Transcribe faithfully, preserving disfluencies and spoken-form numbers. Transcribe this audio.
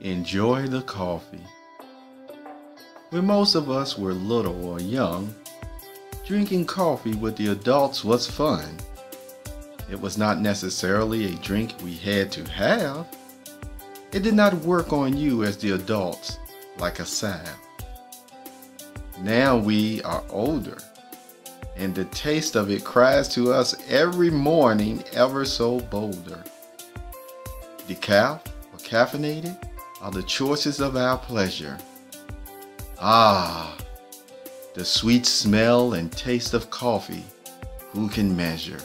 enjoy the coffee. When most of us were little or young, drinking coffee with the adults was fun. It was not necessarily a drink we had to have. It did not work on you as the adults like a salve. Now we are older, and the taste of it cries to us every morning ever so bolder. Decaf or caffeinated are the choices of our pleasure. Ah, the sweet smell and taste of coffee, who can measure?